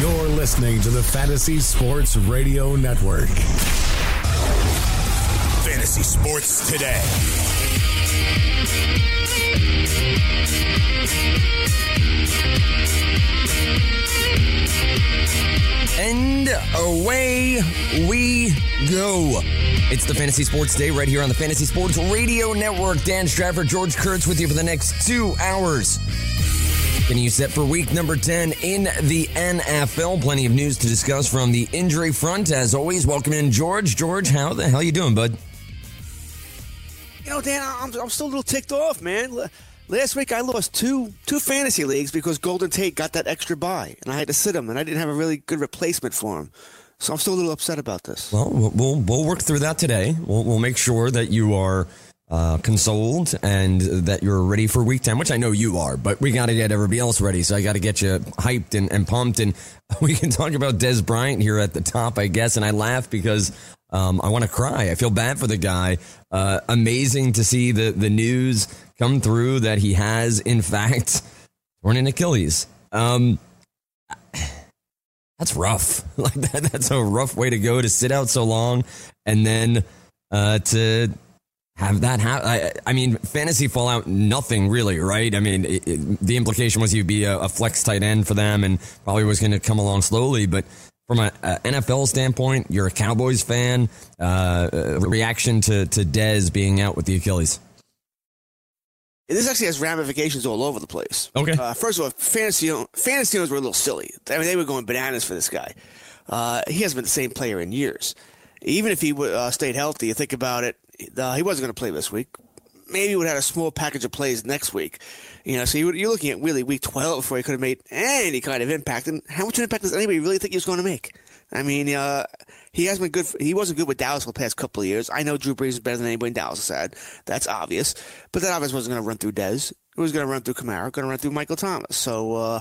You're listening to the Fantasy Sports Radio Network. Fantasy Sports Today. And away we go. It's the Fantasy Sports Day right here on the Fantasy Sports Radio Network. Dan Strafford, George Kurtz with you for the next 2 hours. Getting you set for week number 10 in the NFL. Plenty of news to discuss from the injury front. As always, welcome in George. George, how the hell you doing, bud? Yo, Dan, I'm still a little ticked off, man. Last week I lost two fantasy leagues because Golden Tate got that extra bye, and I had to sit him, and I didn't have a really good replacement for him. So I'm still a little upset about this. Well, we'll work through that today. We'll make sure that you are consoled and that you're ready for week 10, which I know you are, but we got to get everybody else ready. So I got to get you hyped and pumped. And we can talk about Dez Bryant here at the top, I guess. And I laugh because I want to cry. I feel bad for the guy. Amazing to see the news come through that he has, in fact, torn an Achilles. That's rough. Like that's a rough way to go, to sit out so long and then to have that happen. I mean, fantasy fallout, nothing really, right? I mean, the implication was he'd be a flex tight end for them and probably was going to come along slowly. But from an NFL standpoint, you're a Cowboys fan. Reaction to Dez being out with the Achilles. This actually has ramifications all over the place. Okay. First of all, fantasy owners were a little silly. I mean, they were going bananas for this guy. He hasn't been the same player in years. Even if he stayed healthy, you think about it, he wasn't going to play this week. Maybe he would have had a small package of plays next week. You know, so you're looking at really week 12 before he could have made any kind of impact. And how much impact does anybody really think he was going to make? I mean, he hasn't been good. He wasn't good with Dallas for the past couple of years. I know Drew Brees is better than anybody in Dallas has had. That's obvious. But that obviously wasn't going to run through Dez. It was going to run through Kamara, going to run through Michael Thomas. So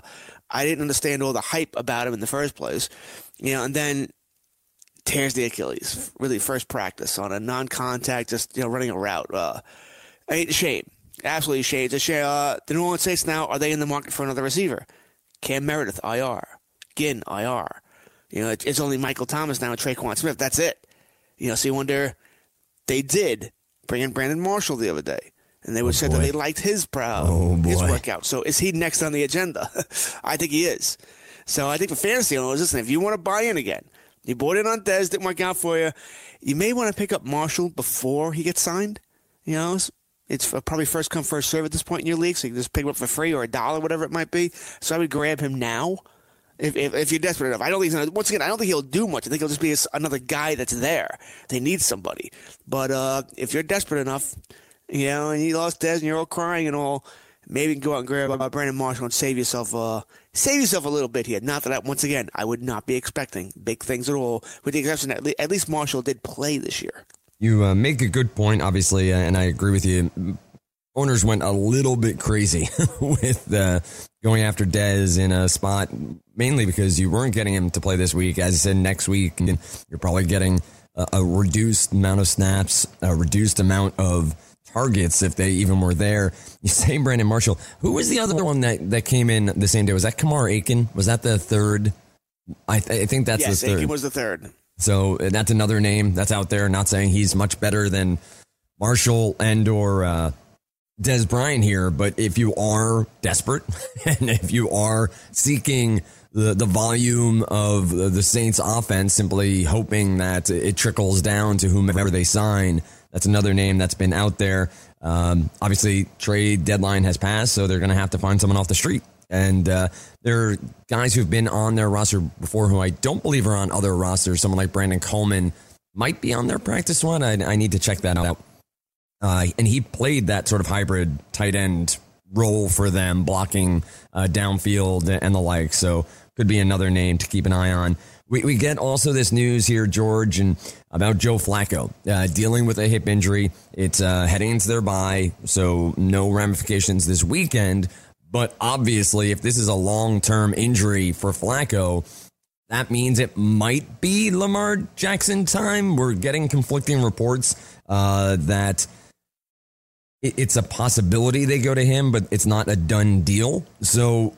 I didn't understand all the hype about him in the first place. You know, and then tears the Achilles, really first practice on a non-contact, just running a route. Shame, absolutely shame. It's a shame. The New Orleans Saints now, are they in the market for another receiver? Cam Meredith, IR. Ginn, IR. You know, it's only Michael Thomas now and Tre'Quan Smith. That's it. You know, so you wonder, they did bring in Brandon Marshall the other day, and they said that they liked his workout. So is he next on the agenda? I think he is. So I think for fantasy owners, listen, if you want to buy in again, you bought in on Dez, didn't work out for you. You may want to pick up Marshall before he gets signed. You know, it's probably first come, first serve at this point in your league, so you can just pick him up for free or $1, whatever it might be. So I would grab him now if you're desperate enough. I don't think I don't think he'll do much. I think he'll just be another guy that's there. They need somebody. But if you're desperate enough, you know, and you lost Dez and you're all crying and all, maybe you can go out and grab Brandon Marshall and save yourself a little bit here. Not that, once again, I would not be expecting big things at all, with the exception that at least Marshall did play this year. You make a good point, obviously, and I agree with you. Owners went a little bit crazy with going after Dez in a spot, mainly because you weren't getting him to play this week. As I said, next week, and you're probably getting a reduced amount of snaps, a reduced amount of targets, if they even were there. You say Brandon Marshall. Who was the other one that came in the same day? Was that Kamar Aiken? Was that the third? I think that's the third. Aiken was the third. So that's another name that's out there. Not saying he's much better than Marshall and or Dez Bryant here, but if you are desperate and if you are seeking the volume of the Saints offense, simply hoping that it trickles down to whomever they sign, that's another name that's been out there. Obviously, trade deadline has passed, so they're going to have to find someone off the street. And there are guys who've been on their roster before who I don't believe are on other rosters. Someone like Brandon Coleman might be on their practice one. I need to check that out. And he played that sort of hybrid tight end role for them, blocking downfield and the like. So could be another name to keep an eye on. We get also this news here, George, and about Joe Flacco dealing with a hip injury. It's heading into their bye, so no ramifications this weekend. But obviously, if this is a long-term injury for Flacco, that means it might be Lamar Jackson time. We're getting conflicting reports that it's a possibility they go to him, but it's not a done deal. So,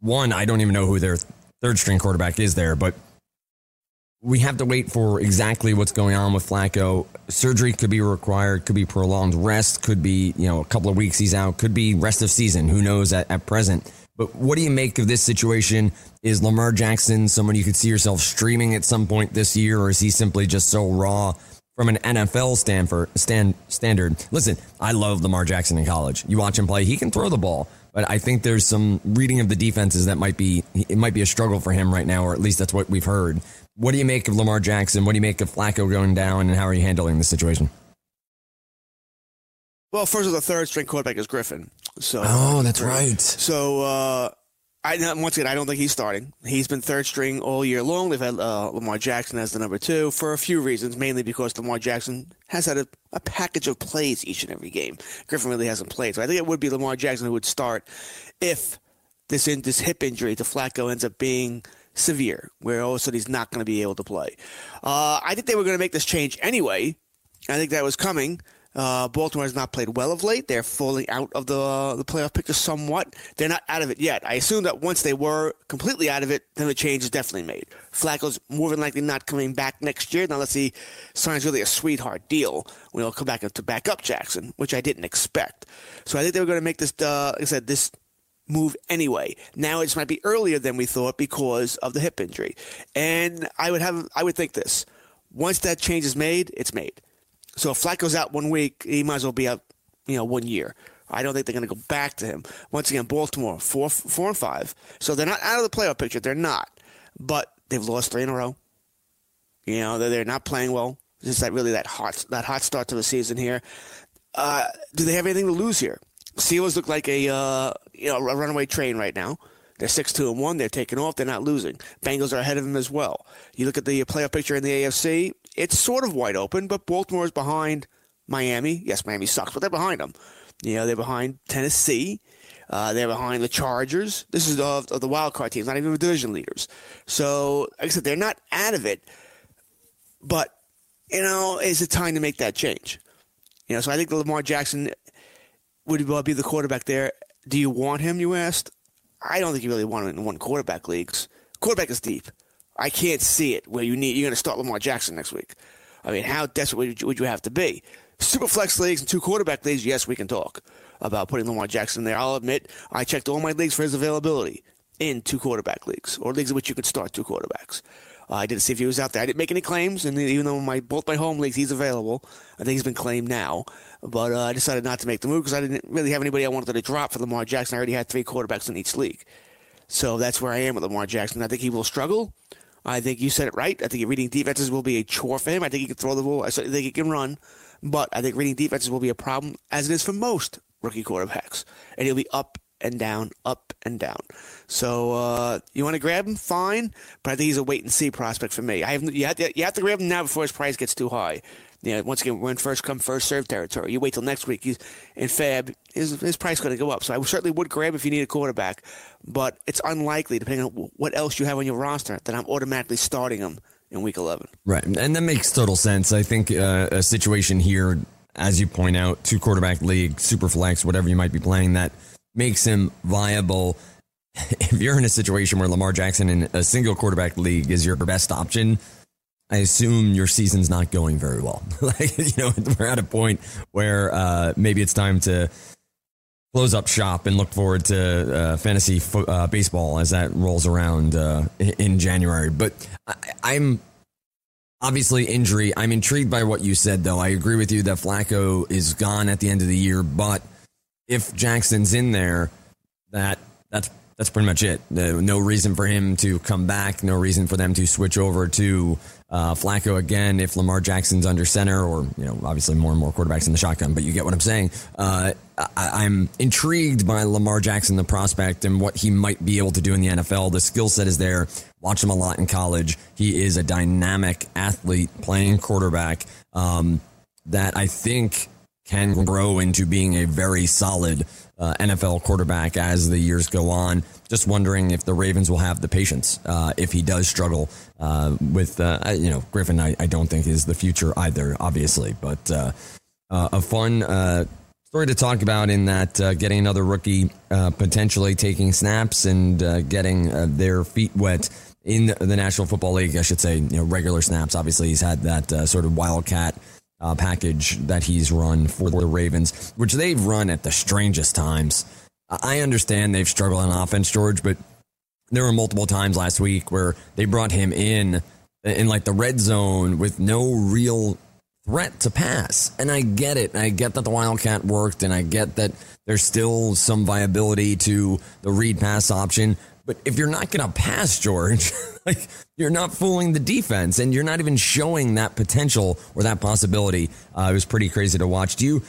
one, I don't even know who their third-string quarterback is there, but we have to wait for exactly what's going on with Flacco. Surgery could be required, could be prolonged rest, could be, you know, a couple of weeks he's out, could be rest of season. Who knows at present? But what do you make of this situation? Is Lamar Jackson someone you could see yourself streaming at some point this year, or is he simply just so raw from an NFL standard? Listen, I love Lamar Jackson in college. You watch him play, he can throw the ball. But I think there's some reading of the defenses that might be a struggle for him right now, or at least that's what we've heard. What do you make of Lamar Jackson? What do you make of Flacco going down, and how are you handling this situation? Well, first of all, the third-string quarterback is Griffin. So, that's right. So, once again, I don't think he's starting. He's been third-string all year long. They've had Lamar Jackson as the number two for a few reasons, mainly because Lamar Jackson has had a package of plays each and every game. Griffin really hasn't played. So I think it would be Lamar Jackson who would start if this hip injury to Flacco ends up being severe, where all of a sudden he's not going to be able to play. I think they were going to make this change anyway. I think that was coming. Baltimore has not played well of late. They're falling out of the playoff picture somewhat. They're not out of it yet. I assume that once they were completely out of it, then the change is definitely made. Flacco's more than likely not coming back next year, unless he signs really a sweetheart deal when he'll come back to back up Jackson, which I didn't expect. So I think they were going to make this, like I said, this move anyway. Now it just might be earlier than we thought because of the hip injury. And I would think this. Once that change is made, it's made. So if Flacco's out 1 week, he might as well be out, 1 year. I don't think they're going to go back to him. Once again, Baltimore, 4-5. So they're not out of the playoff picture. They're not. But they've lost three in a row. They're not playing well. It's that hot start to the season here. Do they have anything to lose here? Steelers look like a runaway train right now. They're 6-2-1. They're taking off. They're not losing. Bengals are ahead of them as well. You look at the playoff picture in the AFC, it's sort of wide open, but Baltimore is behind Miami. Yes, Miami sucks, but they're behind them. They're behind Tennessee. They're behind the Chargers. This is of the wild card teams, not even the division leaders. So, like I said, they're not out of it, but, is it time to make that change? So I think Lamar Jackson would be the quarterback there. Do you want him, you asked? I don't think you really want him in one quarterback leagues. Quarterback is deep. I can't see it where you're going to start Lamar Jackson next week. I mean, how desperate would you have to be? Super flex leagues and two quarterback leagues, yes, we can talk about putting Lamar Jackson there. I'll admit, I checked all my leagues for his availability in two quarterback leagues, or leagues in which you could start two quarterbacks. I didn't see if he was out there. I didn't make any claims, and even though both my home leagues, he's available. I think he's been claimed now. But I decided not to make the move because I didn't really have anybody I wanted to drop for Lamar Jackson. I already had three quarterbacks in each league. So that's where I am with Lamar Jackson. I think he will struggle. I think you said it right. I think reading defenses will be a chore for him. I think he can throw the ball. I think he can run. But I think reading defenses will be a problem, as it is for most rookie quarterbacks. And he'll be up and down, up and down. So you want to grab him? Fine. But I think he's a wait-and-see prospect for me. You have to grab him now before his price gets too high. Once again, we're in first-come, first-served territory. You wait till next week. He's in Feb. His price is going to go up. So I certainly would grab if you need a quarterback. But it's unlikely, depending on what else you have on your roster, that I'm automatically starting him in Week 11. Right, and that makes total sense. I think a situation here, as you point out, two-quarterback league, super flex, whatever you might be playing, that makes him viable. If you're in a situation where Lamar Jackson in a single quarterback league is your best option, I assume your season's not going very well. We're at a point where maybe it's time to close up shop and look forward to fantasy baseball as that rolls around in January. But I'm obviously injury. I'm intrigued by what you said, though. I agree with you that Flacco is gone at the end of the year, but if Jackson's in there, that's pretty much it. No reason for him to come back. No reason for them to switch over to Flacco again if Lamar Jackson's under center, or, you know, obviously more and more quarterbacks in the shotgun. But you get what I'm saying. I'm intrigued by Lamar Jackson, the prospect, and what he might be able to do in the NFL. The skill set is there. Watch him a lot in college. He is a dynamic athlete playing quarterback that I think can grow into being a very solid NFL quarterback as the years go on. Just wondering if the Ravens will have the patience if he does struggle with, you know, Griffin. I don't think is the future either, obviously, but a fun story to talk about in that getting another rookie potentially taking snaps and getting their feet wet in the National Football League. I should say, you know, regular snaps. Obviously, he's had that sort of wildcat package that he's run for the Ravens, which they've run at the strangest times. I understand they've struggled on offense, George, but there were multiple times last week where they brought him in like the red zone with no real threat to pass. And I get it. I get that the wildcat worked, and I get that there's still some viability to the read pass option. But if you're not going to pass, George, like, you're not fooling the defense, and you're not even showing that potential or that possibility. It was pretty crazy to watch. Do you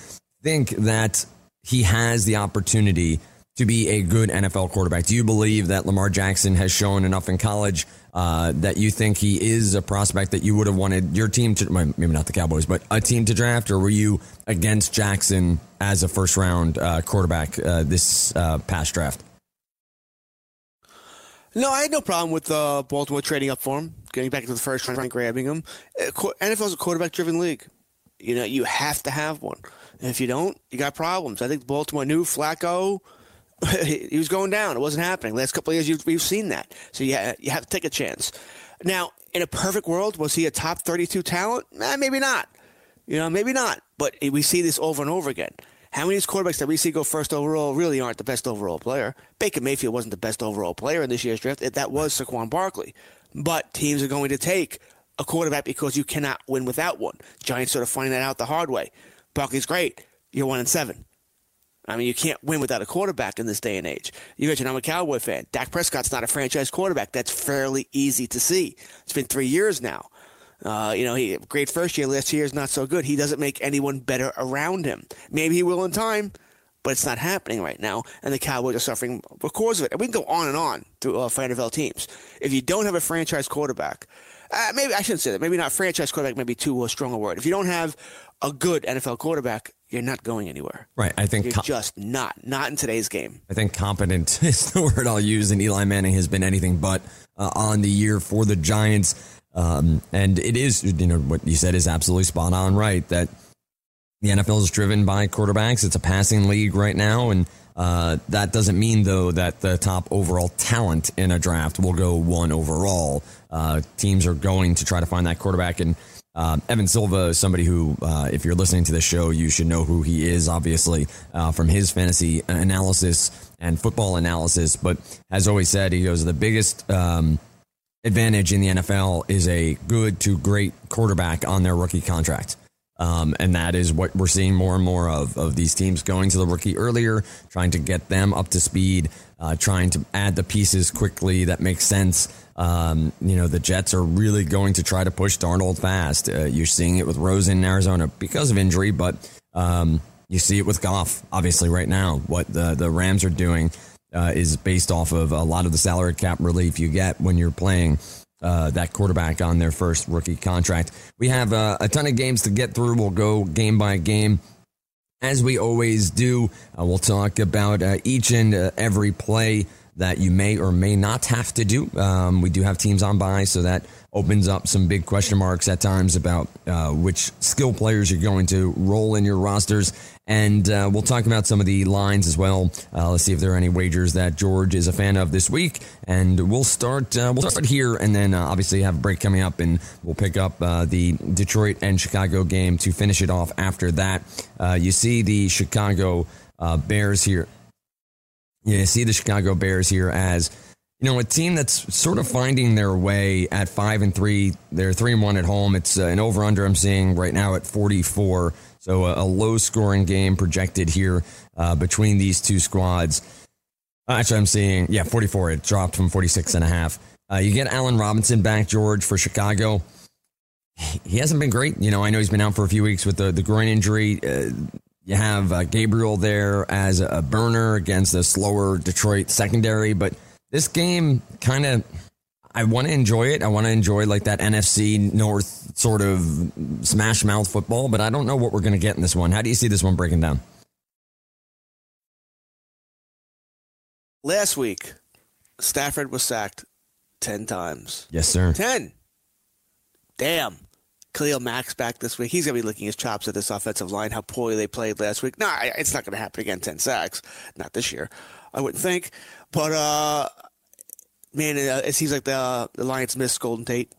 think that he has the opportunity to be a good NFL quarterback? Do you believe that Lamar Jackson has shown enough in college that you think he is a prospect that you would have wanted your team to, maybe not the Cowboys, but a team to draft? Or were you against Jackson as a first-round quarterback this past draft? No, I had no problem with Baltimore trading up for him, getting back into the first round and grabbing him. NFL is a quarterback-driven league. You know, you have to have one. And if you don't, you got problems. I think Baltimore knew Flacco, he was going down. It wasn't happening. Last couple of years, we've seen that. So you have to take a chance. Now, in a perfect world, was he a top 32 talent? Maybe not. You know, maybe not. But we see this over and over again. How many of these quarterbacks that we see go first overall really aren't the best overall player? Baker Mayfield wasn't the best overall player in this year's draft. That was Saquon Barkley. But teams are going to take a quarterback because you cannot win without one. Giants sort of find that out the hard way. Barkley's great. You're 1-7. I mean, you can't win without a quarterback in this day and age. You mentioned I'm a Cowboy fan. Dak Prescott's not a franchise quarterback. That's fairly easy to see. It's been 3 years now. You know, he great first year, last year is not so good. He doesn't make anyone better around him. Maybe he will in time, but it's not happening right now, and the Cowboys are suffering because of it. And we can go on and on through for NFL teams. If you don't have a franchise quarterback, maybe I shouldn't say that. Maybe not franchise quarterback, maybe too strong a word. If you don't have a good NFL quarterback, you're not going anywhere. Right. I think you're just not in today's game. I think competent is the word I'll use, and Eli Manning has been anything but on the year for the Giants. And it is, you know, what you said is absolutely spot on, right? That the NFL is driven by quarterbacks. It's a passing league right now. And that doesn't mean, though, that the top overall talent in a draft will go 1 overall. Teams are going to try to find that quarterback. And Evan Silva is somebody who, if you're listening to the show, you should know who he is, obviously, from his fantasy analysis and football analysis. But has always said, he goes, the biggest advantage in the NFL is a good to great quarterback on their rookie contract. And that is what we're seeing more and more of these teams going to the rookie earlier, trying to get them up to speed, trying to add the pieces quickly that makes sense. You know, the Jets are really going to try to push Darnold fast. You're seeing it with Rosen in Arizona because of injury, but you see it with Goff, obviously, right now. What the Rams are doing is based off of a lot of the salary cap relief you get when you're playing that quarterback on their first rookie contract. We have a ton of games to get through. We'll go game by game, as we always do. We'll talk about each and every play that you may or may not have to do. We do have teams on bye, so that opens up some big question marks at times about which skill players you're going to roll in your rosters. And we'll talk about some of the lines as well. Let's see if there are any wagers that George is a fan of this week. And we'll start here, and then obviously have a break coming up, and we'll pick up the Detroit and Chicago game to finish it off after that. You see the Chicago Bears here. You see the Chicago Bears here as, you know, a team that's sort of finding their way at 5-3. They're 3-1 at home. It's an over-under I'm seeing right now at 44. So a low-scoring game projected here between these two squads. Actually, I'm seeing, 44. It dropped from 46.5. You get Allen Robinson back, George, for Chicago. He hasn't been great. You know, I know he's been out for a few weeks with the groin injury. You have Gabriel there as a burner against the slower Detroit secondary, but this game kind of, I want to enjoy it. I want to enjoy like that NFC North sort of smash mouth football, but I don't know what we're going to get in this one. How do you see this one breaking down? Last week, Stafford was sacked 10 times. Yes, sir. 10. Damn. Khalil Mack's back this week. He's going to be licking his chops at this offensive line, how poorly they played last week. No, it's not going to happen again, 10 sacks. Not this year, I wouldn't think. But, man, it seems like the Lions missed Golden Tate.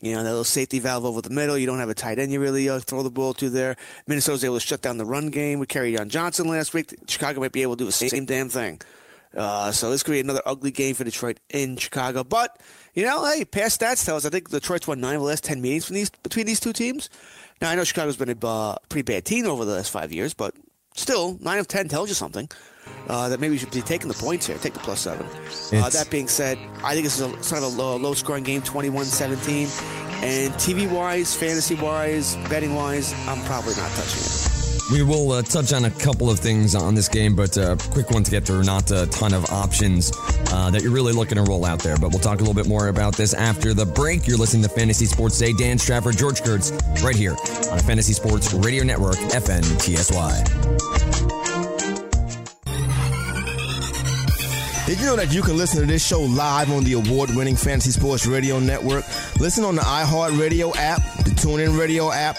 You know, that little safety valve over the middle. You don't have a tight end you really throw the ball to there. Minnesota's able to shut down the run game. We carried on Johnson last week. Chicago might be able to do the same damn thing. So this could be another ugly game for Detroit in Chicago. But, you know, hey, past stats tell us, I think Detroit's won 9 of the last 10 meetings between these two teams. Now, I know Chicago's been a pretty bad team over the last 5 years, but still, 9 of 10 tells you something. That maybe we should be taking the points here. Take the +7. That being said, I think this is a low-scoring game, 21-17. And TV-wise, fantasy-wise, betting-wise, I'm probably not touching it. We will touch on a couple of things on this game, but a quick one to get through. Not a ton of options that you're really looking to roll out there, but we'll talk a little bit more about this after the break. You're listening to Fantasy Sports Today. Dan Strafford, George Kurtz, right here on the Fantasy Sports Radio Network, FNTSY. Did you know that you can listen to this show live on the award-winning Fantasy Sports Radio Network? Listen on the iHeartRadio app, the TuneIn Radio app,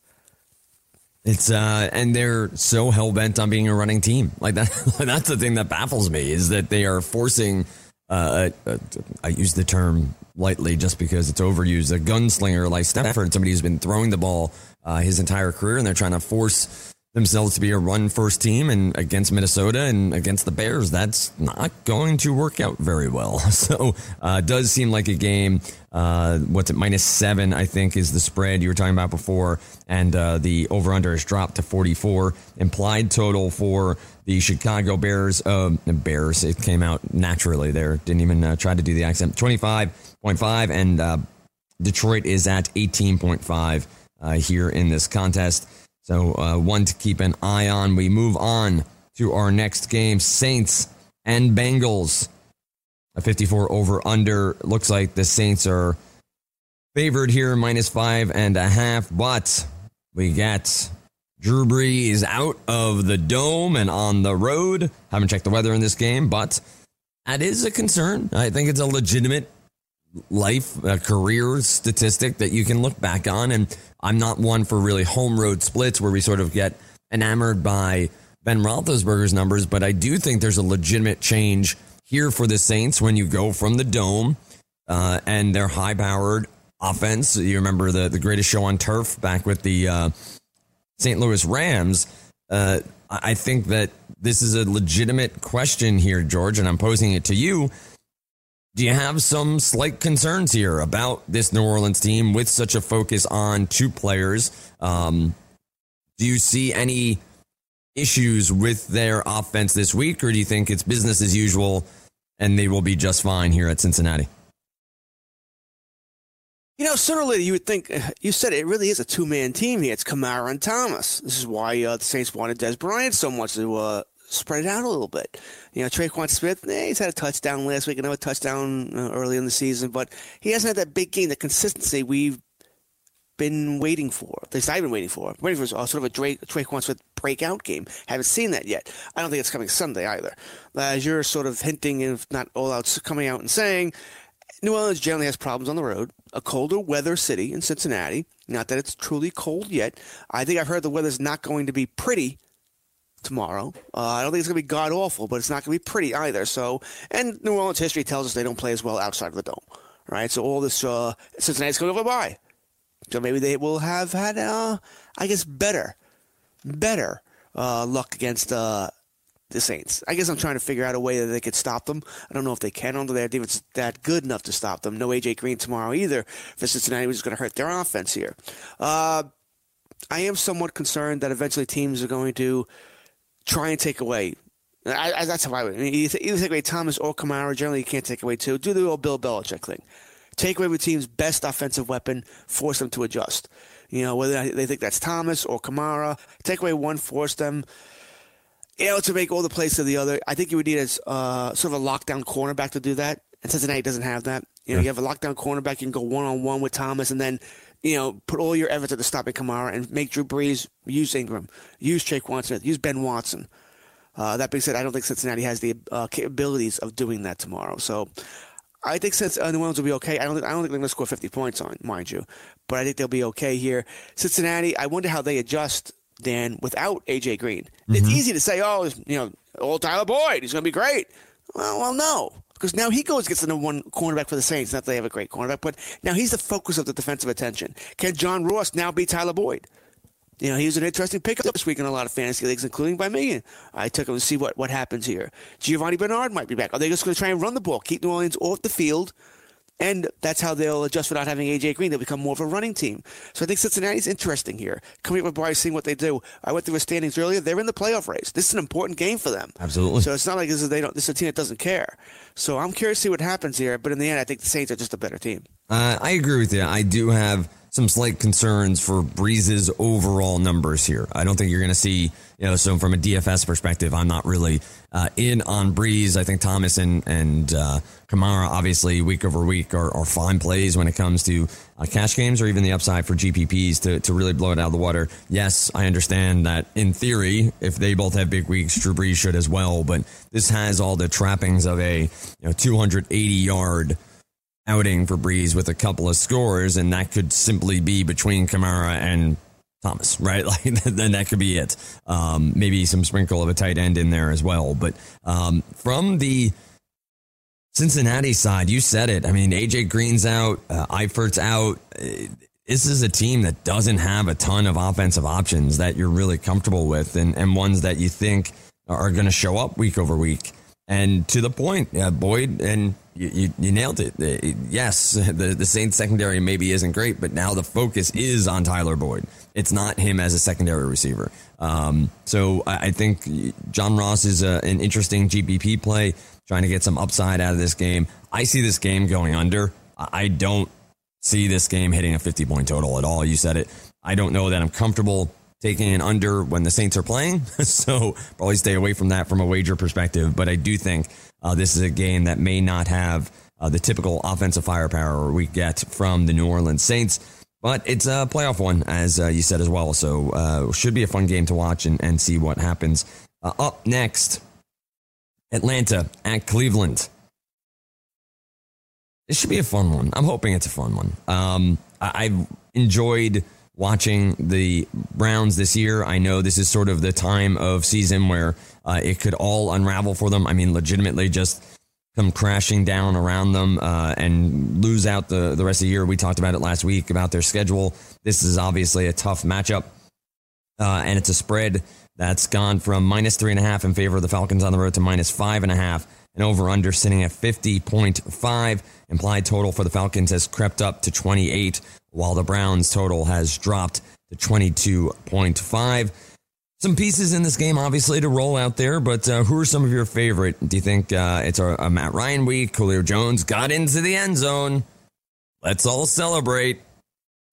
It's and they're so hell bent on being a running team. Like that. That's the thing that baffles me is that they are forcing. I use the term lightly just because it's overused. A gunslinger like Stafford, somebody who's been throwing the ball his entire career, and they're trying to force themselves to be a run first team, and against Minnesota and against the Bears, that's not going to work out very well. So it does seem like a game. What's it? -7, I think, is the spread you were talking about before. And the over under has dropped to 44 implied total for the Chicago Bears. Bears. It came out naturally there. Didn't even try to do the accent. 25.5 and Detroit is at 18.5 here in this contest. So one to keep an eye on. We move on to our next game, Saints and Bengals. A 54 over under. Looks like the Saints are favored here, -5.5. But we got Drew Brees out of the dome and on the road. Haven't checked the weather in this game, but that is a concern. I think it's a legitimate life, a career statistic that you can look back on. And I'm not one for really home road splits where we sort of get enamored by Ben Roethlisberger's numbers, but I do think there's a legitimate change here for the Saints when you go from the dome and their high-powered offense. You remember the greatest show on turf back with the St. Louis Rams. I think that this is a legitimate question here, George, and I'm posing it to you. Do you have some slight concerns here about this New Orleans team with such a focus on two players? Do you see any issues with their offense this week, or do you think it's business as usual and they will be just fine here at Cincinnati? Sooner or later, you would think, you said it really is a two-man team here. It's Kamara and Thomas. This is why the Saints wanted Dez Bryant so much to spread it out a little bit. Tre'Quan Smith, he's had a touchdown last week, another touchdown early in the season, but he hasn't had that big game, the consistency we've been waiting for. At least I've been waiting for. I'm waiting for sort of a Tre'Quan Smith breakout game. Haven't seen that yet. I don't think it's coming Sunday either. As you're sort of hinting, if not all out, coming out and saying, New Orleans generally has problems on the road. A colder weather city in Cincinnati. Not that it's truly cold yet. I think I've heard the weather's not going to be pretty tomorrow. I don't think it's going to be god-awful, but it's not going to be pretty either. So, and New Orleans history tells us they don't play as well outside of the dome, right? So all this, Cincinnati's going to go by. So maybe they will have had, better luck against the Saints. I guess I'm trying to figure out a way that they could stop them. I don't know if they can, although their defense is that good enough to stop them. No A.J. Green tomorrow either for Cincinnati, which is going to hurt their offense here. I am somewhat concerned that eventually teams are going to try and take away. That's how I would. I mean, either take away Thomas or Kamara. Generally, you can't take away two. Do the old Bill Belichick thing. Take away the team's best offensive weapon, force them to adjust. Whether they think that's Thomas or Kamara. Take away one, force them, to make all the plays to the other. I think you would need sort of a lockdown cornerback to do that. And Cincinnati doesn't have that. You have a lockdown cornerback, you can go one-on-one with Thomas, and then, put all your efforts into stopping Kamara and make Drew Brees use Ingram, use Tre'Quan Smith, use Ben Watson. That being said, I don't think Cincinnati has the capabilities of doing that tomorrow. So I think since New Orleans will be okay. I don't think they're going to score 50 points on, mind you. But I think they'll be okay here. Cincinnati, I wonder how they adjust, Dan, without A.J. Green. Mm-hmm. It's easy to say, old Tyler Boyd, he's going to be great. Well, no. Because now he gets the number one cornerback for the Saints. Not that they have a great cornerback, but now he's the focus of the defensive attention. Can John Ross now be Tyler Boyd? He was an interesting pickup this week in a lot of fantasy leagues, including by me. I took him to see what happens here. Giovanni Bernard might be back. Are they just going to try and run the ball, keep New Orleans off the field? And that's how they'll adjust without having A.J. Green. They'll become more of a running team. So I think Cincinnati's interesting here. Coming up with Bryce, seeing what they do. I went through the standings earlier. They're in the playoff race. This is an important game for them. Absolutely. So it's not like this is a team that doesn't care. So I'm curious to see what happens here. But in the end, I think the Saints are just a better team. I agree with you. I do have some slight concerns for Breeze's overall numbers here. I don't think you're going to see, so from a DFS perspective, I'm not really in on Breeze. I think Thomas and Kamara, obviously, week over week are fine plays when it comes to cash games or even the upside for GPPs to really blow it out of the water. Yes, I understand that in theory, if they both have big weeks, Drew Brees should as well. But this has all the trappings of a 280-yard outing for Breeze with a couple of scores, and that could simply be between Kamara and Thomas, right? Like, then that could be it. Maybe some sprinkle of a tight end in there as well. But from the Cincinnati side, you said it. I mean, AJ Green's out, Eifert's out. This is a team that doesn't have a ton of offensive options that you're really comfortable with, and ones that you think are going to show up week over week. And to the point, Boyd, and you nailed it. Yes, the Saints secondary maybe isn't great, but now the focus is on Tyler Boyd. It's not him as a secondary receiver. So I think John Ross is an interesting GPP play, trying to get some upside out of this game. I see this game going under. I don't see this game hitting a 50-point total at all. You said it. I don't know that I'm comfortable taking an under when the Saints are playing. So probably stay away from that from a wager perspective. But I do think this is a game that may not have the typical offensive firepower we get from the New Orleans Saints. But it's a playoff one, as you said as well. So should be a fun game to watch and see what happens. Up next, Atlanta at Cleveland. This should be a fun one. I'm hoping it's a fun one. I've enjoyed watching the Browns this year. I know this is sort of the time of season where it could all unravel for them. I mean, legitimately just come crashing down around them and lose out the rest of the year. We talked about it last week about their schedule. This is obviously a tough matchup, and it's a spread that's gone from -3.5 in favor of the Falcons on the road to -5.5, and over under sitting at 50.5. Implied total for the Falcons has crept up to 28, while the Browns total has dropped to 22.5. Some pieces in this game, obviously, to roll out there, but who are some of your favorite? Do you think it's a Matt Ryan week? Julio Jones got into the end zone. Let's all celebrate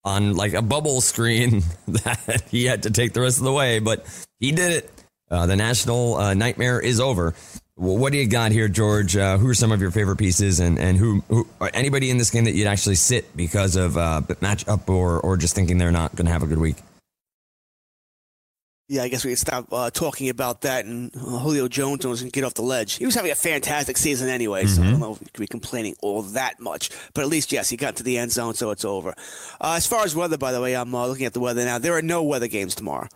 on like a bubble screen that he had to take the rest of the way, but he did it. The national nightmare is over. What do you got here, George? Who are some of your favorite pieces, and who anybody in this game that you'd actually sit because of matchup or just thinking they're not going to have a good week? Yeah, I guess we can stop talking about that, and Julio Jones can get off the ledge. He was having a fantastic season anyway, so I don't know if we could be complaining all that much. But at least, yes, he got to the end zone, so it's over. As far as weather, by the way, I'm looking at the weather now. There are no weather games tomorrow.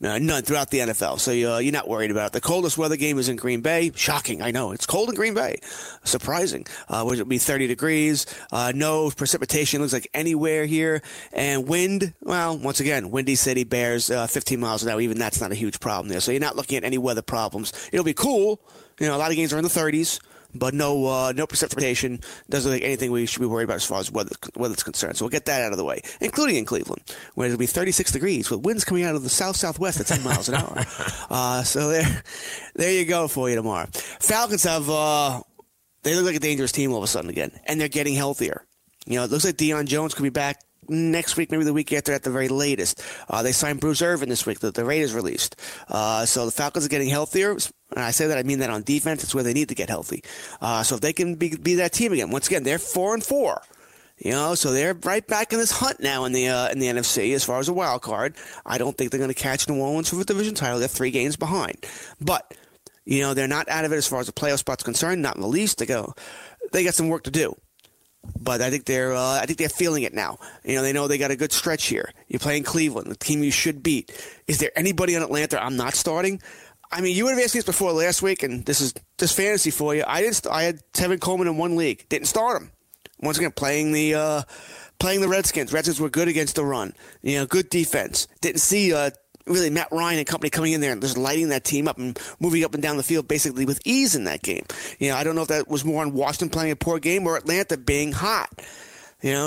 None throughout the NFL, so you're not worried about it. The coldest weather game is in Green Bay. Shocking, I know. It's cold in Green Bay. Surprising. It'll be 30 degrees. No precipitation looks like anywhere here. And wind, well, once again, Windy City Bears, 15 miles an hour. Even that's not a huge problem there. So you're not looking at any weather problems. It'll be cool. A lot of games are in the 30s. But no precipitation. Doesn't look like anything we should be worried about as far as weather's concerned. So we'll get that out of the way, including in Cleveland, where it'll be 36 degrees with winds coming out of the south-southwest at 10 miles an hour. So there you go for you tomorrow. Falcons have they look like a dangerous team all of a sudden again, and they're getting healthier. It looks like Deion Jones could be back next week, maybe the week after at the very latest. They signed Bruce Irvin this week that the Raiders released. So the Falcons are getting healthier. And I say that, I mean that on defense. It's where they need to get healthy. So if they can be that team again, once again, they're 4-4. So they're right back in this hunt now in the NFC as far as a wild card. I don't think they're going to catch New Orleans for the division title. They're 3 games behind. But, they're not out of it as far as the playoff spot's concerned, not in the least. They got some work to do. But I think they're feeling it now. They know they got a good stretch here. You're playing Cleveland, the team you should beat. Is there anybody on Atlanta I'm not starting? I mean, you would have asked me this before last week, and this is just fantasy for you. I had Tevin Coleman in one league, didn't start him. Once again, playing the Redskins. Redskins were good against the run. Good defense. Didn't see really Matt Ryan and company coming in there and just lighting that team up and moving up and down the field basically with ease in that game. I don't know if that was more on Washington playing a poor game or Atlanta being hot.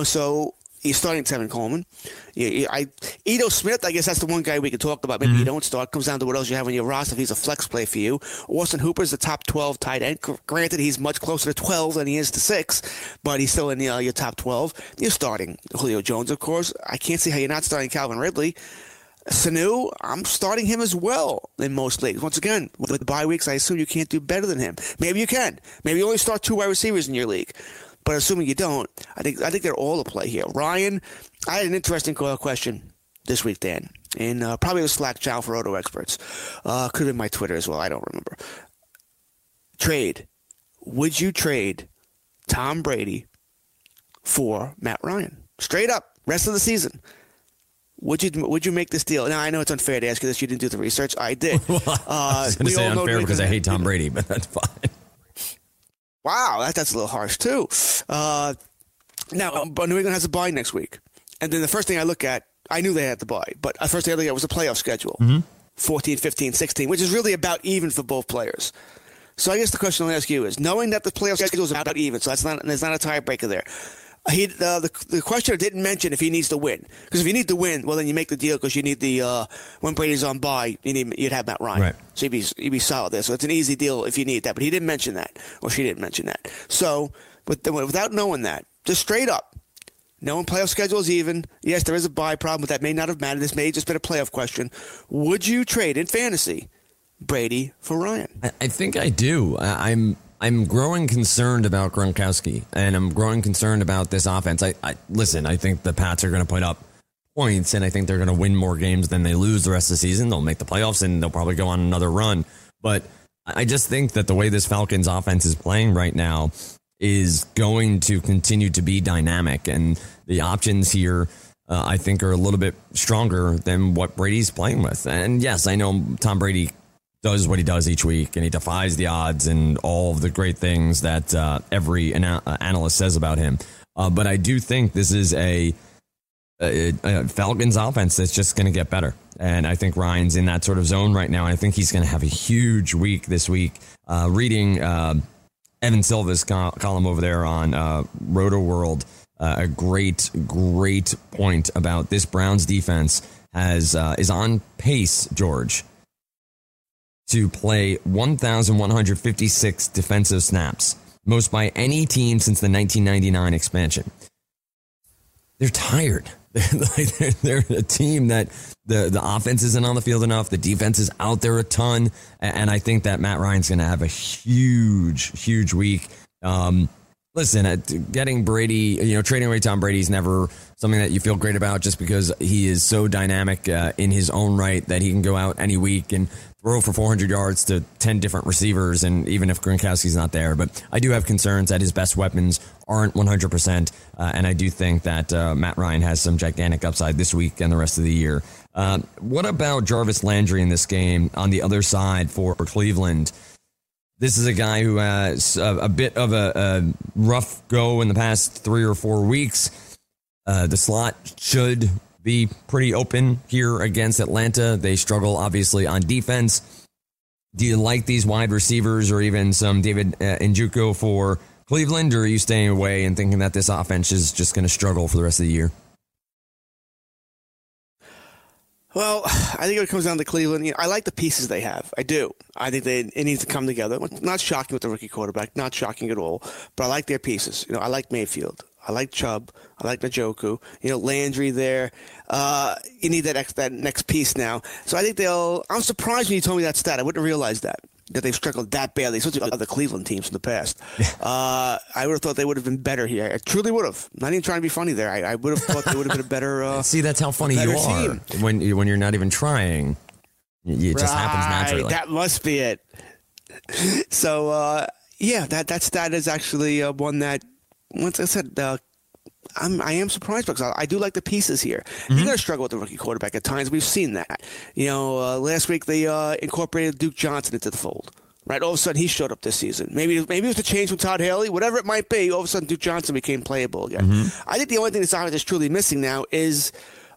So He's starting Tevin Coleman. Ito Smith, I guess that's the one guy we could talk about. Maybe you don't start. Comes down to what else you have on your roster. If he's a flex play for you. Austin Hooper's the top 12 tight end. Granted, he's much closer to 12 than he is to 6, but he's still in your top 12. You're starting Julio Jones, of course. I can't see how you're not starting Calvin Ridley. Sanu, I'm starting him as well in most leagues. Once again, with the bye weeks, I assume you can't do better than him. Maybe you can. Maybe you only start 2 wide receivers in your league. But assuming you don't, I think they're all to play here. Ryan, I had an interesting question this week, Dan, and probably the Slack channel for Auto Experts. Could have been my Twitter as well. I don't remember. Trade. Would you trade Tom Brady for Matt Ryan? Straight up, rest of the season. Would you make this deal? Now, I know it's unfair to ask you this. You didn't do the research. I did. I was going to say unfair because I hate Tom Brady, but that's fine. Wow, that's a little harsh, too. Now, New England has a bye next week. And then the first thing I look at, I knew they had the bye, but the first thing I looked at was the playoff schedule, 14, 15, 16, which is really about even for both players. So I guess the question I'll ask you is, knowing that the playoff schedule is about even, so there's not a tiebreaker there. The questioner didn't mention if he needs to win. Because if you need to win, well, then you make the deal because you need when Brady's on bye, you'd have Matt Ryan. Right. So he'd be solid there. So it's an easy deal if you need that. But he didn't mention that, or she didn't mention that. So without knowing that, just straight up, knowing playoff schedule is even, yes, there is a bye problem, but that may not have mattered. This may have just been a playoff question. Would you trade in fantasy Brady for Ryan? I think I do. I'm growing concerned about Gronkowski, and I'm growing concerned about this offense. I think the Pats are going to put up points, and I think they're going to win more games than they lose the rest of the season. They'll make the playoffs, and they'll probably go on another run. But I just think that the way this Falcons offense is playing right now is going to continue to be dynamic, and the options here, I think, are a little bit stronger than what Brady's playing with. And, yes, I know Tom Brady does what he does each week, and he defies the odds and all of the great things that every analyst says about him. But I do think this is a Falcons offense that's just going to get better. And I think Ryan's in that sort of zone right now. And I think he's going to have a huge week this week. Reading Evan Silva's column over there on Roto World, a great, great point about this Browns defense is on pace, George, to play 1,156 defensive snaps, most by any team since the 1999 expansion. They're tired. They're a team that the offense isn't on the field enough. The defense is out there a ton. And I think that Matt Ryan's going to have a huge, huge week. Listen, getting Brady, trading away Tom Brady is never something that you feel great about just because he is so dynamic in his own right that he can go out any week and throw for 400 yards to 10 different receivers, and even if Gronkowski's not there. But I do have concerns that his best weapons aren't 100%, and I do think that Matt Ryan has some gigantic upside this week and the rest of the year. What about Jarvis Landry in this game on the other side for Cleveland? This is a guy who has a bit of a rough go in the past 3 or 4 weeks. The slot should be pretty open here against Atlanta. They struggle, obviously, on defense. Do you like these wide receivers or even some David Njoku for Cleveland, or are you staying away and thinking that this offense is just going to struggle for the rest of the year? Well, I think it comes down to Cleveland. I like the pieces they have. I do. I think it needs to come together. Not shocking with the rookie quarterback. Not shocking at all. But I like their pieces. I like Mayfield. I like Chubb. I like Njoku. Landry there. You need that next piece now. So I think I'm surprised when you told me that stat. I wouldn't have realized that they've struggled that badly, especially with other Cleveland teams in the past. I would have thought they would have been better here. I truly would have. I'm not even trying to be funny there. I would have thought they would have been a better See, that's how funny you are. When you're not even trying. It just happens naturally. That must be it. So, that stat is actually one that, once I said, I am surprised because I do like the pieces here. You're going to struggle with the rookie quarterback at times. We've seen that. Last week they incorporated Duke Johnson into the fold. Right, all of a sudden he showed up this season. Maybe it was the change from Todd Haley, whatever it might be. All of a sudden Duke Johnson became playable again. I think the only thing this offense is truly missing now is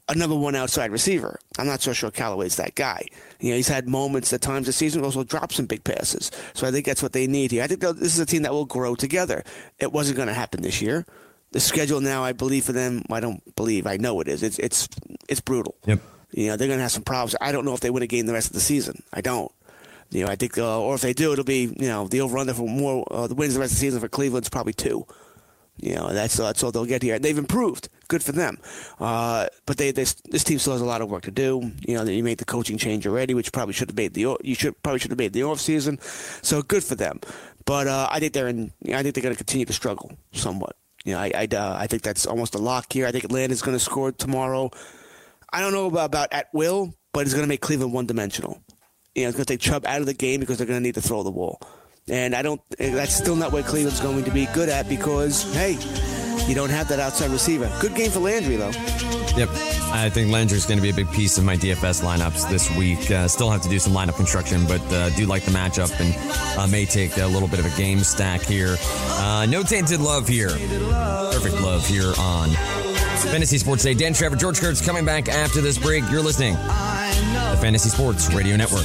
a number one outside receiver. I'm not so sure Callaway's that guy. He's had moments at times this season, also dropped some big passes. So I think that's what they need here. I think this is a team that will grow together. It wasn't going to happen this year. the schedule now, I believe for them, I don't believe, I know it is. It's brutal. Yep. You know, they're going to have some problems. I don't know if they win a game the rest of the season. I don't. You know, I think, or if they do, it'll be, you know, the over-under for more, the wins the rest of the season for Cleveland's probably 2. You know, that's all they'll get here. They've improved. Good for them. But this team still has a lot of work to do. You know, you made the coaching change already, which probably should have made the offseason. So good for them. But I think they're going to continue to struggle somewhat. You know, I think that's almost a lock here. I think Atlanta's going to score tomorrow. I don't know about at will, but it's going to make Cleveland one-dimensional. You know, it's going to take Chubb out of the game because they're going to need to throw the ball. And that's still not what Cleveland's going to be good at because, hey, you don't have that outside receiver. Good game for Landry, though. Yep. I think Landry's going to be a big piece of my DFS lineups this week. Still have to do some lineup construction, but do like the matchup and may take a little bit of a game stack here. No tainted love here. Perfect love here on Fantasy Sports Day. Dan Strafford, George Kurtz coming back after this break. You're listening to the Fantasy Sports Radio Network.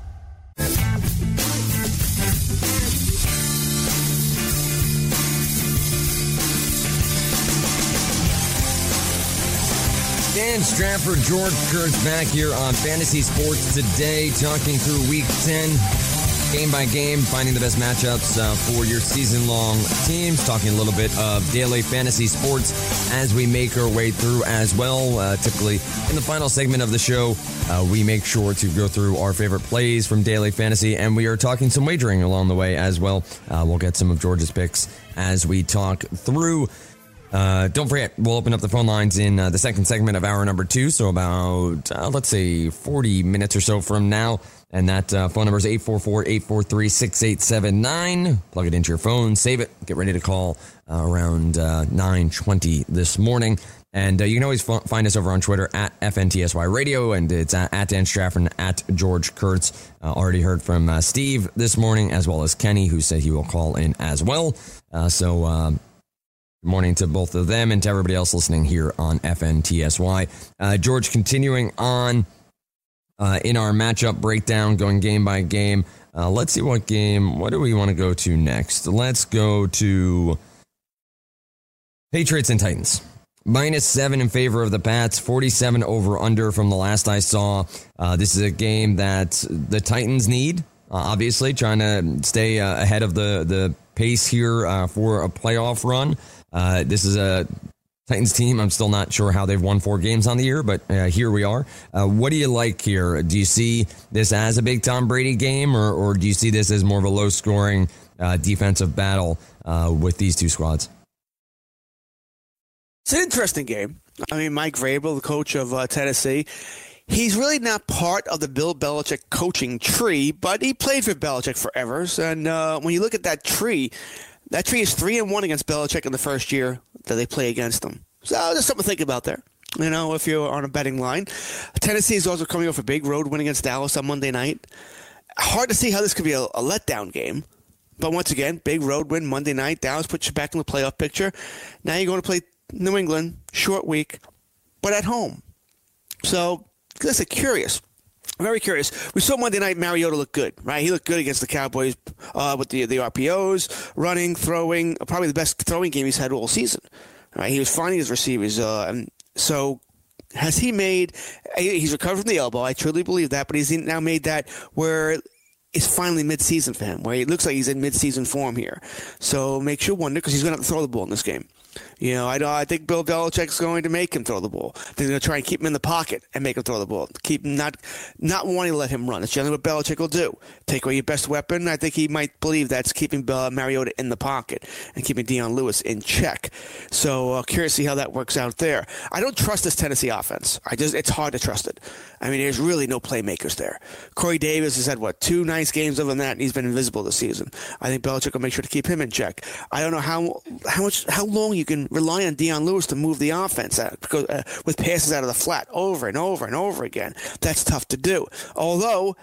Dan Strafford, George Kurtz back here on Fantasy Sports Today, talking through Week 10, game by game, finding the best matchups for your season-long teams, talking a little bit of daily fantasy sports as we make our way through as well. Typically, in the final segment of the show, we make sure to go through our favorite plays from daily fantasy, and we are talking some wagering along the way as well. We'll get some of George's picks as we talk through. Don't forget, we'll open up the phone lines in the second segment of hour number 2, so about, let's say, 40 minutes or so from now. And that phone number is 844-843-6879. Plug it into your phone, save it, get ready to call around 9:20 this morning. And you can always find us over on Twitter at FNTSY Radio, and it's at Dan Strafford and at George Kurtz. Already heard from Steve this morning, as well as Kenny, who said he will call in as well. Good morning to both of them and to everybody else listening here on FNTSY. George, continuing on in our matchup breakdown, going game by game. Let's see what do we want to go to next? Let's go to Patriots and Titans. -7 in favor of the Pats, 47 over under from the last I saw. This is a game that the Titans need, obviously, trying to stay ahead of the pace here for a playoff run. This is a Titans team. I'm still not sure how they've won 4 games on the year, but here we are. What do you like here? Do you see this as a big Tom Brady game, or do you see this as more of a low-scoring defensive battle with these two squads? It's an interesting game. I mean, Mike Vrabel, the coach of Tennessee, he's really not part of the Bill Belichick coaching tree, but he played for Belichick forever. And when you look at that tree is 3-1 against Belichick in the first year that they play against him. So there's something to think about there. You know, if you're on a betting line, Tennessee is also coming off a big road win against Dallas on Monday night. Hard to see how this could be a letdown game. But once again, big road win Monday night. Dallas puts you back in the playoff picture. Now you're going to play New England, short week, but at home. So that's a curious. Very curious. We saw Monday night Mariota look good, right? He looked good against the Cowboys with the RPOs, running, throwing, probably the best throwing game he's had all season. Right? He was finding his receivers. So has he made – he's recovered from the elbow. I truly believe that, but he's now made that where – it's finally midseason for him, where it looks like he's in midseason form here. So makes you wonder because he's going to have to throw the ball in this game. You know, I think Bill Belichick's going to make him throw the ball. They're going to try and keep him in the pocket and make him throw the ball. Keep him not wanting to let him run. That's generally what Belichick will do. Take away your best weapon. I think he might believe that's keeping Mariota in the pocket and keeping Deion Lewis in check. So curious to see how that works out there. I don't trust this Tennessee offense. It's hard to trust it. I mean, there's really no playmakers there. Corey Davis has had, two nice games other than that, and he's been invisible this season. I think Belichick will make sure to keep him in check. I don't know how long you can rely on Deion Lewis to move the offense out, because, with passes out of the flat over and over and over again. That's tough to do. Although,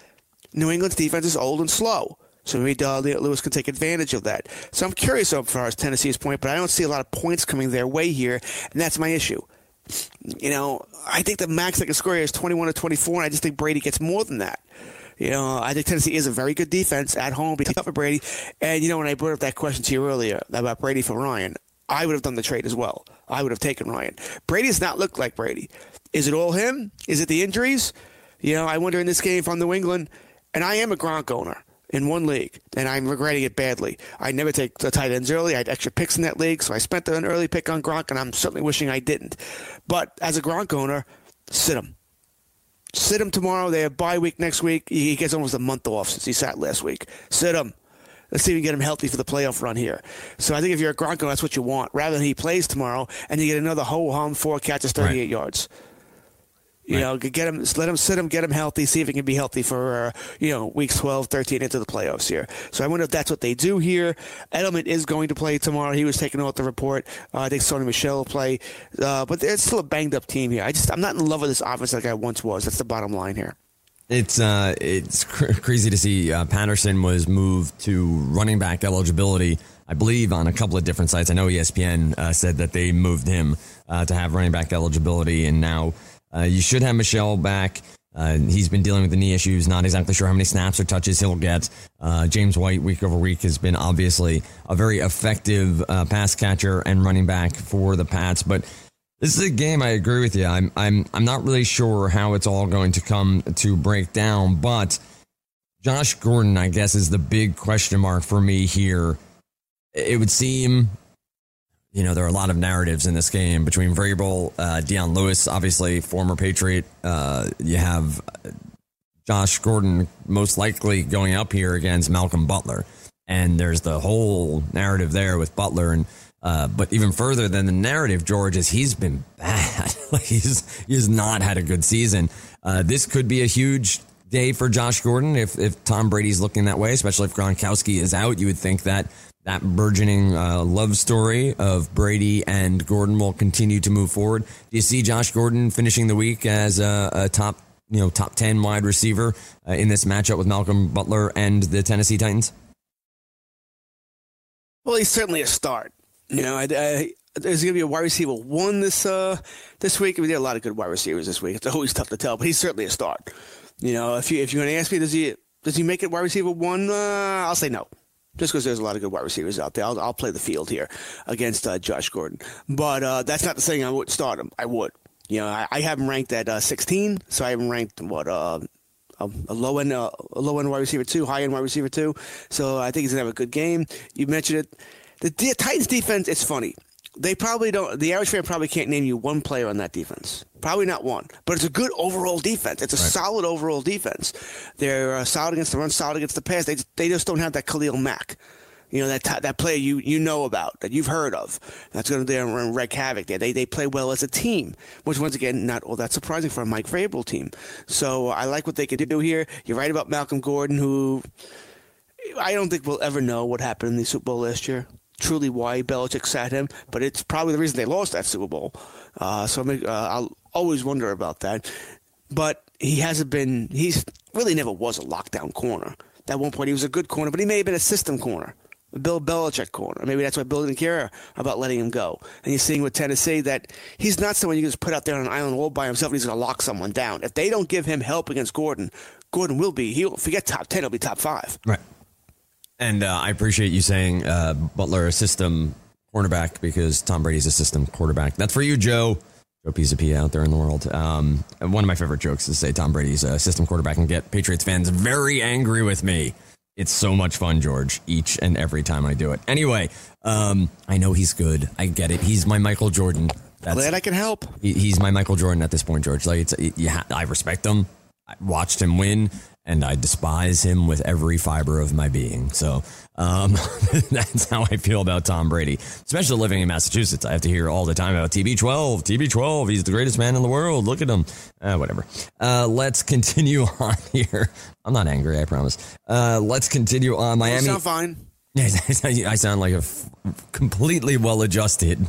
New England's defense is old and slow. So maybe Lewis can take advantage of that. So I'm curious as far as Tennessee's point, but I don't see a lot of points coming their way here, and that's my issue. You know, I think the max they can score is 21 or 24, and I just think Brady gets more than that. You know, I think Tennessee is a very good defense at home. Be tough for Brady. And, you know, when I brought up that question to you earlier about Brady for Ryan, I would have done the trade as well. I would have taken Ryan. Brady does not look like Brady. Is it all him? Is it the injuries? You know, I wonder in this game from New England, and I am a Gronk owner in one league, and I'm regretting it badly. I never take the tight ends early. I had extra picks in that league, so I spent an early pick on Gronk, and I'm certainly wishing I didn't. But as a Gronk owner, sit him. Sit him tomorrow. They have bye week next week. He gets almost a month off since he sat last week. Sit him. Let's see if we can get him healthy for the playoff run here. So I think if you're a Gronk owner, that's what you want, rather than he plays tomorrow and you get another ho-hum, 4 catches, 38 yards. You know, get him, let him sit him, get him healthy, see if he can be healthy for, weeks 12, 13 into the playoffs here. So I wonder if that's what they do here. Edelman is going to play tomorrow. He was taking out the report. I think Sony Michel will play. But it's still a banged-up team here. I'm not in love with this offense like I once was. That's the bottom line here. It's crazy to see Patterson was moved to running back eligibility, I believe, on a couple of different sites. I know ESPN said that they moved him to have running back eligibility, and now... you should have Michelle back. He's been dealing with the knee issues. Not exactly sure how many snaps or touches he'll get. James White, week over week, has been obviously a very effective pass catcher and running back for the Pats. But this is a game, I agree with you. I'm not really sure how it's all going to come to break down. But Josh Gordon, I guess, is the big question mark for me here. It would seem... You know, there are a lot of narratives in this game between Vrabel, Deion Lewis, obviously former Patriot. You have Josh Gordon most likely going up here against Malcolm Butler. And there's the whole narrative there with Butler. But even further than the narrative, George, is he's been bad. He's not had a good season. This could be a huge day for Josh Gordon if Tom Brady's looking that way, especially if Gronkowski is out. You would think that burgeoning love story of Brady and Gordon will continue to move forward. Do you see Josh Gordon finishing the week as a top 10 wide receiver in this matchup with Malcolm Butler and the Tennessee Titans? Well, he's certainly a start. You know, there's going to be a wide receiver one this week. I mean, there are a lot of good wide receivers this week. It's always tough to tell, but he's certainly a start. You know, if you're going to ask me, does he make it wide receiver one? I'll say no. Just because there's a lot of good wide receivers out there. I'll play the field here against Josh Gordon. But that's not the saying I would start him. I would. You know, I have him ranked at 16, so I have him ranked, a low-end wide receiver 2, high-end wide receiver 2. So I think he's going to have a good game. You mentioned it. The Titans defense, it's funny. They probably don't. The average fan probably can't name you one player on that defense. Probably not one, but it's a good overall defense. It's a solid overall defense. They're solid against the run, solid against the pass. They just don't have that Khalil Mack, you know, that player you know about, that you've heard of. That's going to wreak havoc there. They play well as a team, which, once again, not all that surprising for a Mike Vrabel team. So I like what they could do here. You're right about Malcolm Gordon, who I don't think we'll ever know what happened in the Super Bowl last year. Truly why Belichick sat him, but it's probably the reason they lost that Super Bowl. I'll always wonder about that. But he's really never was a lockdown corner. At one point he was a good corner, but he may have been a system corner, a Bill Belichick corner. Maybe that's why Bill didn't care about letting him go. And you're seeing with Tennessee that he's not someone you can just put out there on an island all by himself and he's going to lock someone down. If they don't give him help against Gordon, Gordon will be, he'll forget top 10, he'll be top 5. Right. And I appreciate you saying Butler, a system cornerback, because Tom Brady's a system quarterback. That's for you, Joe. Joe Pizzapia out there in the world. One of my favorite jokes is to say Tom Brady's a system quarterback and get Patriots fans very angry with me It's so much fun, George, each and every time I do it. Anyway, I know he's good. I get it. He's my Michael Jordan. Glad I can help. He's my Michael Jordan at this point, George. Like, I respect him. I watched him win, and I despise him with every fiber of my being. So that's how I feel about Tom Brady, especially living in Massachusetts. I have to hear all the time about TB12. TB12, he's the greatest man in the world. Look at him. Whatever. Let's continue on here. I'm not angry, I promise. Let's continue on. Miami. You sound fine. I sound like a completely well-adjusted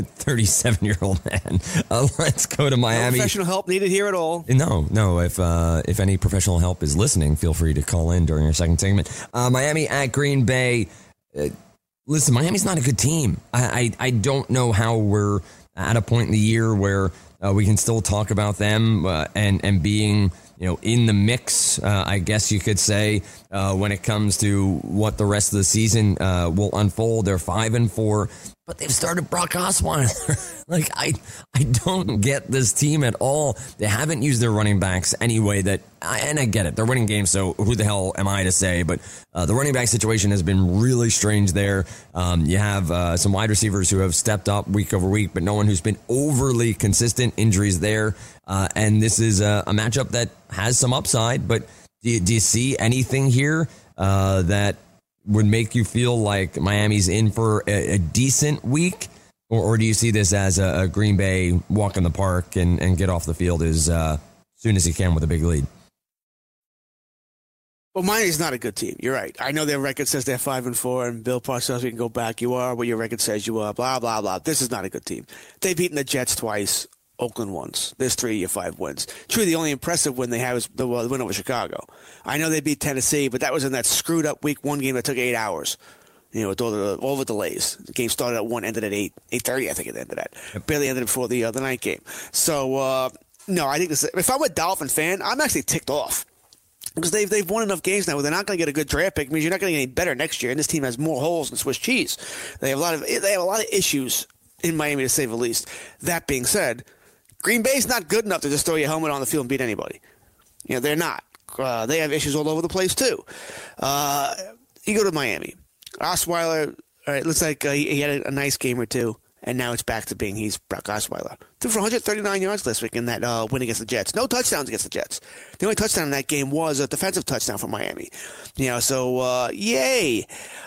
37-year-old man. Let's go to Miami. No professional help needed here at all. No. If any professional help is listening, feel free to call in during our second segment. Miami at Green Bay. Listen, Miami's not a good team. I don't know how we're at a point in the year where we can still talk about them and being, in the mix, I guess you could say, when it comes to what the rest of the season will unfold. They're 5-4, but they've started Brock Osweiler. Like, I don't get this team at all. They haven't used their running backs anyway. And I get it. They're winning games, so who the hell am I to say? But the running back situation has been really strange there. You have some wide receivers who have stepped up week over week, but no one who's been overly consistent. Injuries there. And this is a matchup that has some upside, but do you see anything here that would make you feel like Miami's in for a decent week? Or do you see this as a Green Bay walk in the park and get off the field as soon as he can with a big lead? Well, Miami's not a good team. You're right. I know their record says they're 5-4, and Bill Parcells, we can go back. You are what your record says you are, blah, blah, blah. This is not a good team. They've beaten the Jets twice. Oakland wins. There's 3 of your 5 wins. True, the only impressive win they have is the win over Chicago. I know they beat Tennessee, but that was in that screwed-up week one game that took 8 hours. With all the delays. The game started at 1, ended at 8:30, I think it ended at. It barely ended before the night game. So, no, I think this – if I'm a Dolphin fan, I'm actually ticked off. Because they've won enough games now where they're not going to get a good draft pick. It means you're not going to get any better next year, and this team has more holes than Swiss cheese. They have a lot of issues in Miami, to say the least. That being said – Green Bay's not good enough to just throw your helmet on the field and beat anybody. They're not. They have issues all over the place, too. You go to Miami. Osweiler, all right, looks like he had a nice game or two, and now it's back to being he's Brock Osweiler. Threw for 139 yards last week in that win against the Jets. No touchdowns against the Jets. The only touchdown in that game was a defensive touchdown for Miami. Yay.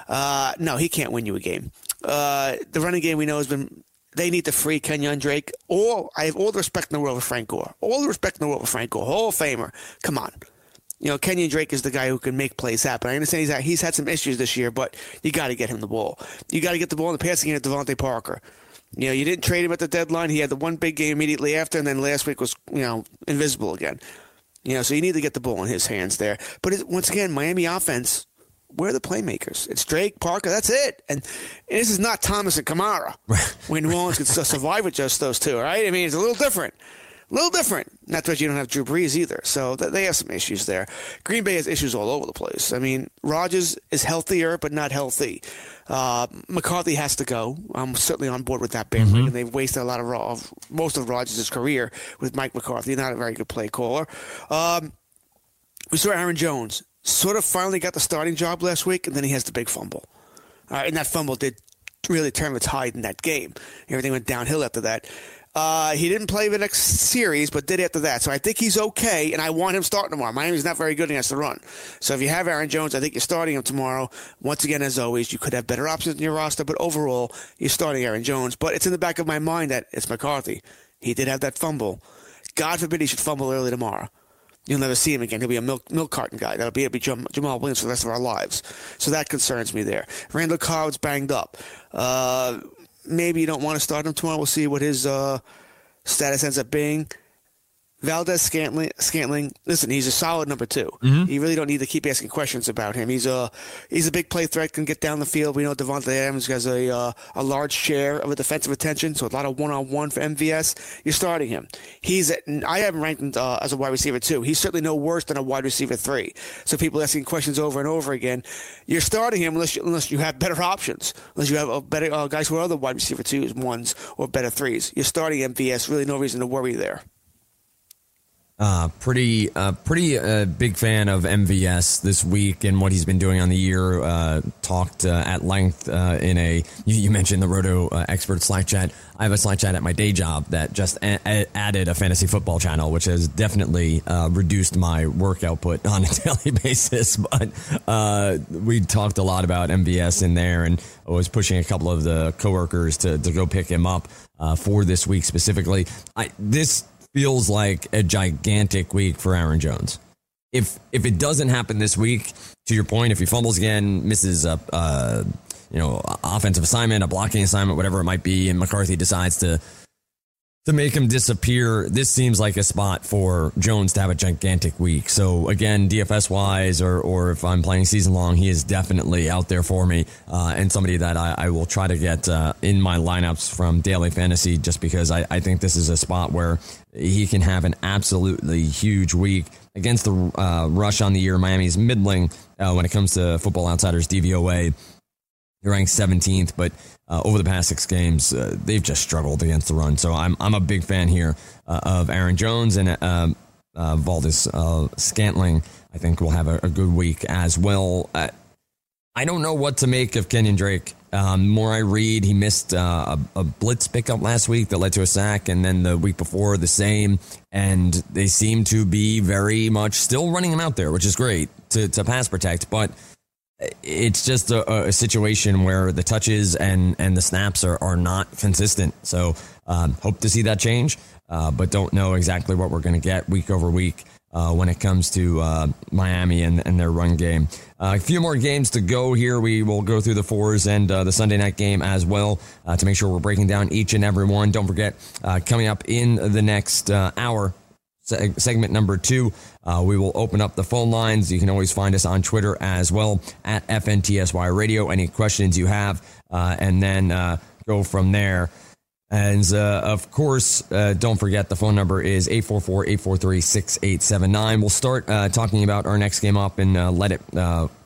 No, he can't win you a game. The running game we know has been... They need to free Kenyon Drake. I have all the respect in the world for Frank Gore. All the respect in the world for Frank Gore. Hall of Famer. Come on. Kenyon Drake is the guy who can make plays happen. I understand he's had some issues this year, but you got to get him the ball. You got to get the ball in the passing game to Devontae Parker. You didn't trade him at the deadline. He had the one big game immediately after, and then last week was, invisible again. So you need to get the ball in his hands there. But once again, Miami offense, where are the playmakers? It's Drake, Parker, that's it. And this is not Thomas and Kamara. When New Orleans could survive with just those two, right? I mean, it's a little different. Not that you don't have Drew Brees either. So they have some issues there. Green Bay has issues all over the place. I mean, Rodgers is healthier but not healthy. McCarthy has to go. I'm certainly on board with that bandwagon. Mm-hmm. They've wasted a lot of most of Rodgers' career with Mike McCarthy. Not a very good play caller. We saw Aaron Jones. Sort of finally got the starting job last week, and then he has the big fumble. And that fumble did really turn the tide in that game. Everything went downhill after that. He didn't play the next series, but did after that. So I think he's okay, and I want him starting tomorrow. Miami's not very good against the run. So if you have Aaron Jones, I think you're starting him tomorrow. Once again, as always, you could have better options in your roster, but overall, you're starting Aaron Jones. But it's in the back of my mind that it's McCarthy. He did have that fumble. God forbid he should fumble early tomorrow. You'll never see him again. He'll be a milk carton guy. It'll be Jamal Williams for the rest of our lives. So that concerns me there. Randall Cobb's banged up. Maybe you don't want to start him tomorrow. We'll see what his status ends up being. Valdez Scantling, listen, he's a solid number 2. Mm-hmm. You really don't need to keep asking questions about him. He's a big play threat, can get down the field. We know Devontae Adams has a large share of the defensive attention, so a lot of one-on-one for MVS. You're starting him. I haven't ranked him as a wide receiver 2. He's certainly no worse than a wide receiver 3. So people asking questions over and over again. You're starting him unless you have better options, unless you have better guys who are other wide receiver 2s, 1s, or better 3s. You're starting MVS. Really no reason to worry there. Pretty big fan of MVS this week and what he's been doing on the year. Talked at length in a, you mentioned the Roto Expert Slack chat. I have a Slack chat at my day job that just added a fantasy football channel, which has definitely reduced my work output on a daily basis. But we talked a lot about MVS in there, and I was pushing a couple of the coworkers to go pick him up for this week specifically. This feels like a gigantic week for Aaron Jones. If it doesn't happen this week, to your point, if he fumbles again, misses a offensive assignment, a blocking assignment, whatever it might be, and McCarthy decides to make him disappear, this seems like a spot for Jones to have a gigantic week. So again, DFS wise, or if I'm playing season long, he is definitely out there for me, and somebody that I will try to get in my lineups from daily fantasy, just because I think this is a spot where he can have an absolutely huge week against the rush on the year. Miami's middling when it comes to Football Outsiders DVOA. They're ranked 17th, but over the past six games, they've just struggled against the run. So I'm a big fan here of Aaron Jones, and Valdez Scantling, I think, will have a good week as well. I don't know what to make of Kenyon Drake. More I read, he missed a blitz pickup last week that led to a sack, and then the week before the same. And they seem to be very much still running him out there, which is great to pass protect, but it's just a situation where the touches and the snaps are not consistent. So hope to see that change, but don't know exactly what we're going to get week over week when it comes to Miami and their run game. A few more games to go here. We will go through the fours and the Sunday night game as well to make sure we're breaking down each and every one. Don't forget, coming up in the next hour, segment number 2, we will open up the phone lines. You can always find us on Twitter as well at FNTSY Radio. Any questions you have, and then go from there. And of course, don't forget the phone number is 844-843-6879. We'll start talking about our next game up and let it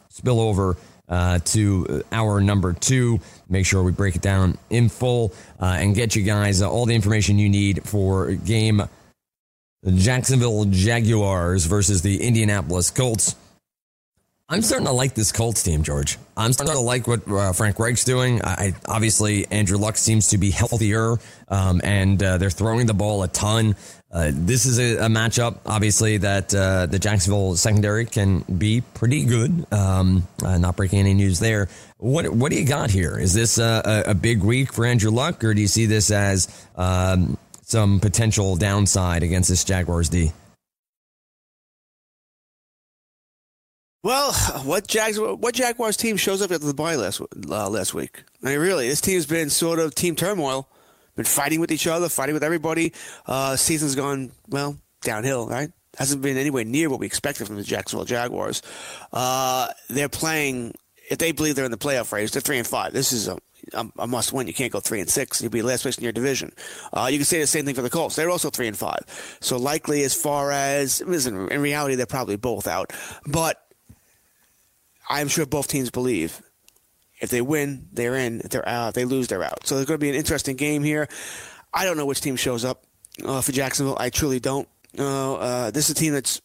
spill over to hour number 2. Make sure we break it down in full and get you guys all the information you need for game the Jacksonville Jaguars versus the Indianapolis Colts. I'm starting to like this Colts team, George. I'm starting to like what Frank Reich's doing. Obviously, Andrew Luck seems to be healthier, and they're throwing the ball a ton. This is a matchup, obviously, that the Jacksonville secondary can be pretty good. Not breaking any news there. What do you got here? Is this a big week for Andrew Luck, or do you see this as some potential downside against this Jaguars D? Well, what Jaguars team shows up after the bye last week? I mean, really, this team's been sort of team turmoil, been fighting with each other, fighting with everybody. Season's gone, well, downhill, right? Hasn't been anywhere near what we expected from the Jacksonville Jaguars. They're playing, if they believe they're in the playoff race, they're 3-5. This is a must win. You can't go 3-6. You'll be last place in your division. You can say the same thing for the Colts. They're also 3-5. So likely, as far as listen, in reality, they're probably both out. But I'm sure both teams believe if they win, they're in. If they're out, they lose, they're out. So there's going to be an interesting game here. I don't know which team shows up for Jacksonville. I truly don't. This is a team that's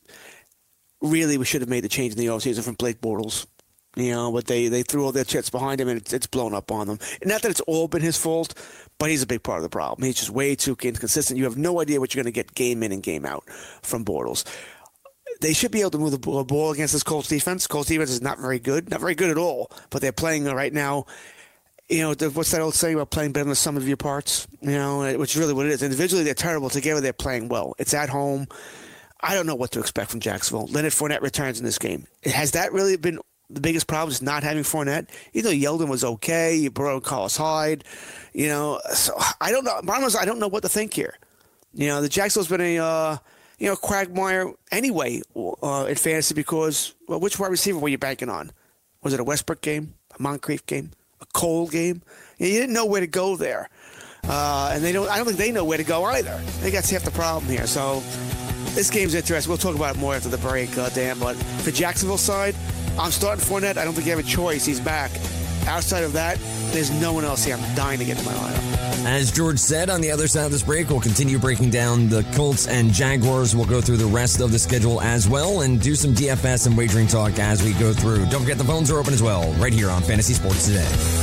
really we should have made the change in the offseason from Blake Bortles. You know, but they threw all their chips behind him, and it's blown up on them. And not that it's all been his fault, but he's a big part of the problem. He's just way too inconsistent. You have no idea what you're going to get game in and game out from Bortles. They should be able to move the ball against this Colts defense. Colts defense is not very good at all, but they're playing right now. You know, what's that old saying about playing better than the sum of your parts? You know, which is really what it is. Individually, they're terrible. Together, they're playing well. It's at home. I don't know what to expect from Jacksonville. Leonard Fournette returns in this game. Has that really been the biggest problem? Is not having Fournette. You know, Yeldon was okay. You brought Carlos Hyde. You know, so I don't know. I don't know what to think here. You know, the Jacksonville's been a quagmire anyway in fantasy because, well, which wide receiver were you banking on? Was it a Westbrook game, a Moncrief game, a Cole game? You didn't know where to go there, and they don't. I don't think they know where to go either. I think that's half the problem here. So this game's interesting. We'll talk about it more after the break, Dan. But for Jacksonville's side, I'm starting Fournette. I don't think you have a choice. He's back. Outside of that, there's no one else here I'm dying to get to my lineup. As George said, on the other side of this break, we'll continue breaking down the Colts and Jaguars. We'll go through the rest of the schedule as well and do some DFS and wagering talk as we go through. Don't forget the phones are open as well right here on Fantasy Sports Today.